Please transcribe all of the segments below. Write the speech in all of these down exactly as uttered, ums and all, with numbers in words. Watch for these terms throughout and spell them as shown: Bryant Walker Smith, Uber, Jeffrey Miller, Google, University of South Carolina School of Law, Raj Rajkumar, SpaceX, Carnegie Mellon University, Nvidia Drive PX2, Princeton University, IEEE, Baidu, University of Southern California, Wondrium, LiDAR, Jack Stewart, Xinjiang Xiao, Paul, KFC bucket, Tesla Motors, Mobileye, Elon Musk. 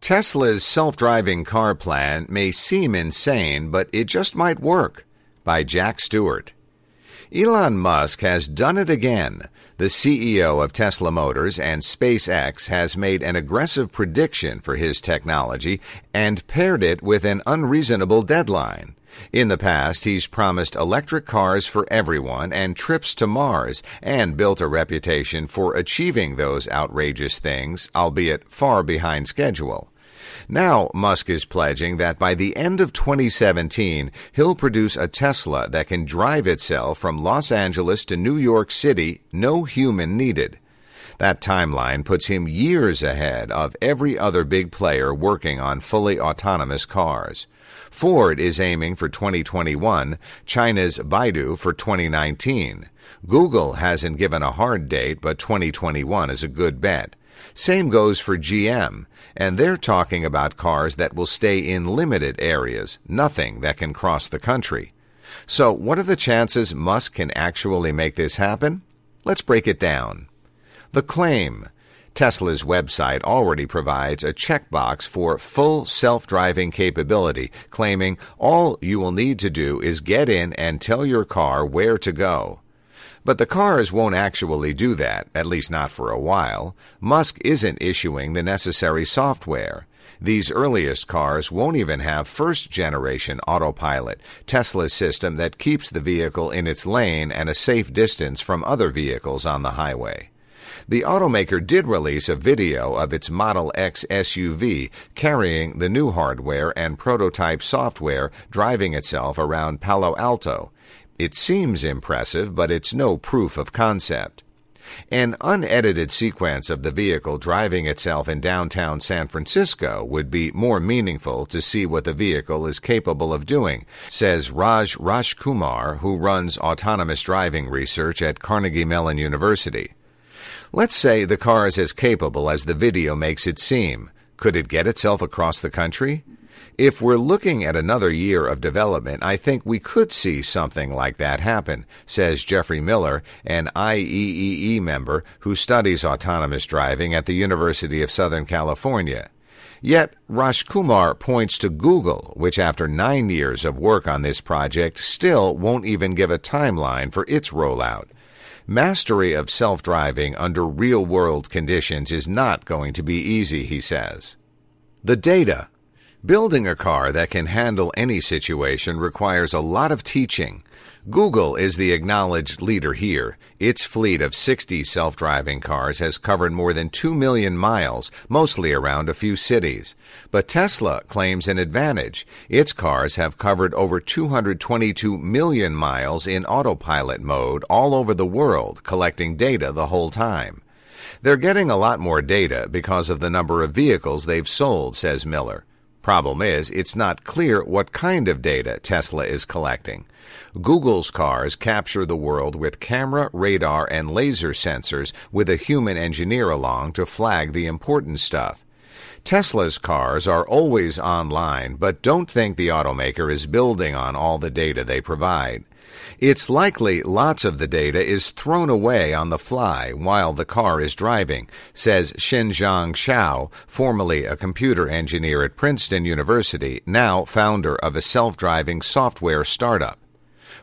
Tesla's self-driving car plan may seem insane, but it just might work, by Jack Stewart. Elon Musk has done it again. The C E O of Tesla Motors and SpaceX has made an aggressive prediction for his technology and paired it with an unreasonable deadline. In the past, he's promised electric cars for everyone and trips to Mars, and built a reputation for achieving those outrageous things, albeit far behind schedule. Now, Musk is pledging that by the end of twenty seventeen, he'll produce a Tesla that can drive itself from Los Angeles to New York City, no human needed. That timeline puts him years ahead of every other big player working on fully autonomous cars. Ford is aiming for twenty twenty-one, China's Baidu for twenty nineteen. Google hasn't given a hard date, but twenty twenty-one is a good bet. Same goes for G M, and they're talking about cars that will stay in limited areas, nothing that can cross the country. So what are the chances Musk can actually make this happen? Let's break it down. The claim. Tesla's website already provides a checkbox for full self-driving capability, claiming all you will need to do is get in and tell your car where to go. But the cars won't actually do that, at least not for a while. Musk isn't issuing the necessary software. These earliest cars won't even have first-generation autopilot, Tesla's system that keeps the vehicle in its lane and a safe distance from other vehicles on the highway. The automaker did release a video of its Model X S U V carrying the new hardware and prototype software driving itself around Palo Alto. It seems impressive, but it's no proof of concept. An unedited sequence of the vehicle driving itself in downtown San Francisco would be more meaningful to see what the vehicle is capable of doing, says Raj Rajkumar, who runs autonomous driving research at Carnegie Mellon University. Let's say the car is as capable as the video makes it seem. Could it get itself across the country? If we're looking at another year of development, I think we could see something like that happen, says Jeffrey Miller, an I triple E member who studies autonomous driving at the University of Southern California. Yet, Rajkumar points to Google, which after nine years of work on this project still won't even give a timeline for its rollout. Mastery of self-driving under real-world conditions is not going to be easy, he says. The data. Building a car that can handle any situation requires a lot of teaching. Google is the acknowledged leader here. Its fleet of sixty self-driving cars has covered more than two million miles, mostly around a few cities. But Tesla claims an advantage. Its cars have covered over two hundred twenty-two million miles in autopilot mode all over the world, collecting data the whole time. They're getting a lot more data because of the number of vehicles they've sold, says Miller. Problem is, it's not clear what kind of data Tesla is collecting. Google's cars capture the world with camera, radar, and laser sensors with a human engineer along to flag the important stuff. Tesla's cars are always online, but don't think the automaker is building on all the data they provide. It's likely lots of the data is thrown away on the fly while the car is driving, says Xinjiang Xiao, formerly a computer engineer at Princeton University, now founder of a self-driving software startup.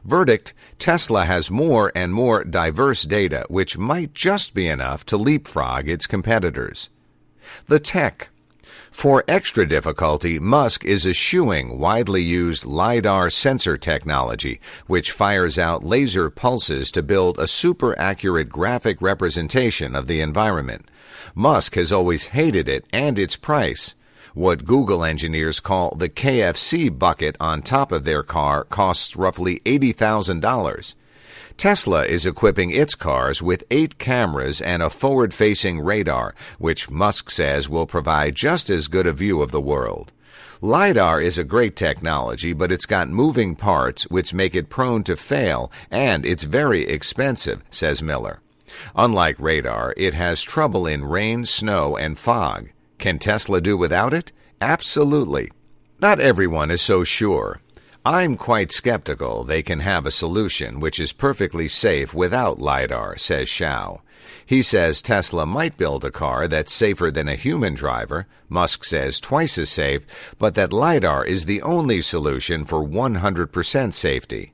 Verdict, Tesla has more and more diverse data, which might just be enough to leapfrog its competitors. The tech. For extra difficulty, Musk is eschewing widely used LiDAR sensor technology, which fires out laser pulses to build a super-accurate graphic representation of the environment. Musk has always hated it and its price. What Google engineers call the K F C bucket on top of their car costs roughly eighty thousand dollars. Tesla is equipping its cars with eight cameras and a forward-facing radar, which Musk says will provide just as good a view of the world. LiDAR is a great technology, but it's got moving parts which make it prone to fail, and it's very expensive, says Miller. Unlike radar, it has trouble in rain, snow, and fog. Can Tesla do without it? Absolutely. Not everyone is so sure. I'm quite skeptical they can have a solution which is perfectly safe without LiDAR, says Xiao. He says Tesla might build a car that's safer than a human driver, Musk says twice as safe, but that LiDAR is the only solution for one hundred percent safety.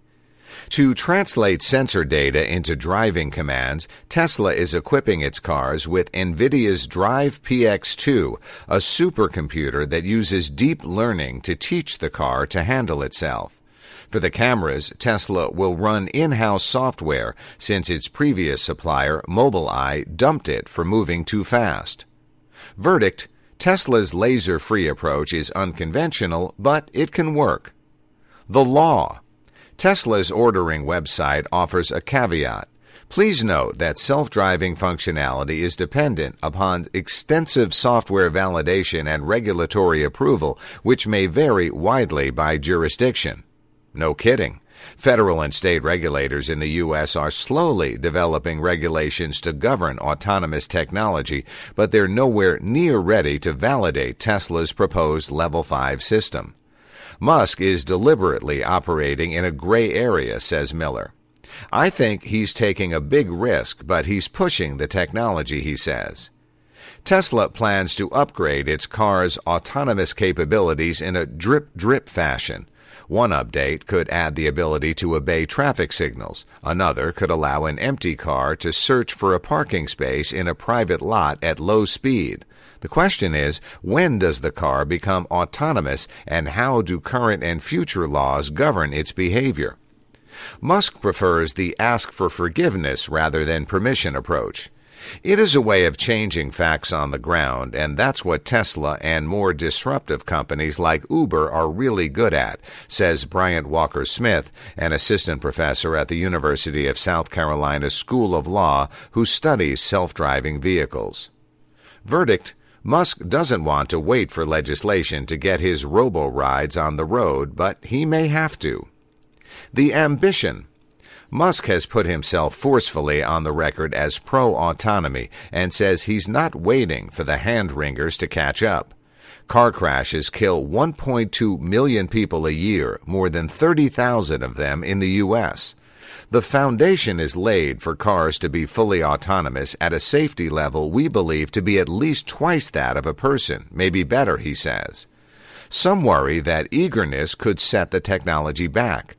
To translate sensor data into driving commands, Tesla is equipping its cars with Nvidia's Drive P X two, a supercomputer that uses deep learning to teach the car to handle itself. For the cameras, Tesla will run in-house software since its previous supplier, Mobileye, dumped it for moving too fast. Verdict: Tesla's laser-free approach is unconventional, but it can work. The law. Tesla's ordering website offers a caveat. Please note that self-driving functionality is dependent upon extensive software validation and regulatory approval, which may vary widely by jurisdiction. No kidding. Federal and state regulators in the U S are slowly developing regulations to govern autonomous technology, but they're nowhere near ready to validate Tesla's proposed Level five system. Musk is deliberately operating in a gray area, says Miller. I think he's taking a big risk, but he's pushing the technology, he says. Tesla plans to upgrade its car's autonomous capabilities in a drip-drip fashion. One update could add the ability to obey traffic signals. Another could allow an empty car to search for a parking space in a private lot at low speed. The question is, when does the car become autonomous, and how do current and future laws govern its behavior? Musk prefers the ask for forgiveness rather than permission approach. It is a way of changing facts on the ground, and that's what Tesla and more disruptive companies like Uber are really good at, says Bryant Walker Smith, an assistant professor at the University of South Carolina School of Law, who studies self-driving vehicles. Verdict: Musk doesn't want to wait for legislation to get his robo-rides on the road, but he may have to. The ambition. Musk has put himself forcefully on the record as pro-autonomy and says he's not waiting for the hand-wringers to catch up. Car crashes kill one point two million people a year, more than thirty thousand of them in the U S The foundation is laid for cars to be fully autonomous at a safety level we believe to be at least twice that of a person, maybe better, he says. Some worry that eagerness could set the technology back.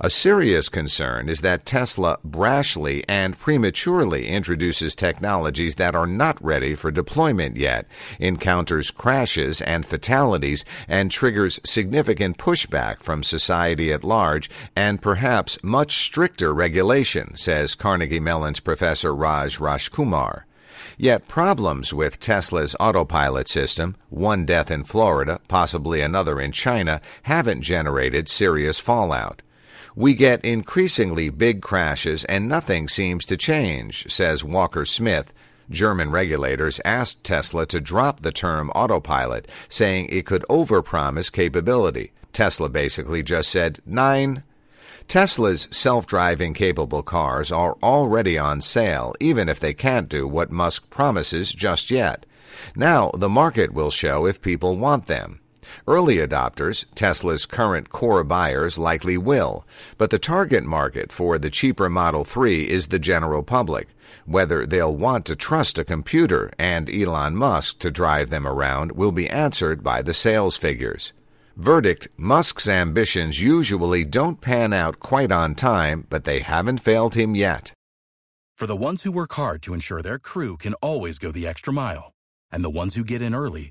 A serious concern is that Tesla brashly and prematurely introduces technologies that are not ready for deployment yet, encounters crashes and fatalities, and triggers significant pushback from society at large and perhaps much stricter regulation, says Carnegie Mellon's Professor Raj Rajkumar. Yet problems with Tesla's autopilot system, one death in Florida, possibly another in China, haven't generated serious fallout. We get increasingly big crashes and nothing seems to change, says Walker Smith. German regulators asked Tesla to drop the term autopilot, saying it could overpromise capability. Tesla basically just said, nine. Tesla's self-driving capable cars are already on sale, even if they can't do what Musk promises just yet. Now the market will show if people want them. Early adopters, Tesla's current core buyers, likely will, but the target market for the cheaper Model three is the general public. Whether they'll want to trust a computer and Elon Musk to drive them around will be answered by the sales figures. Verdict: Musk's ambitions usually don't pan out quite on time, but they haven't failed him yet. For the ones who work hard to ensure their crew can always go the extra mile, and the ones who get in early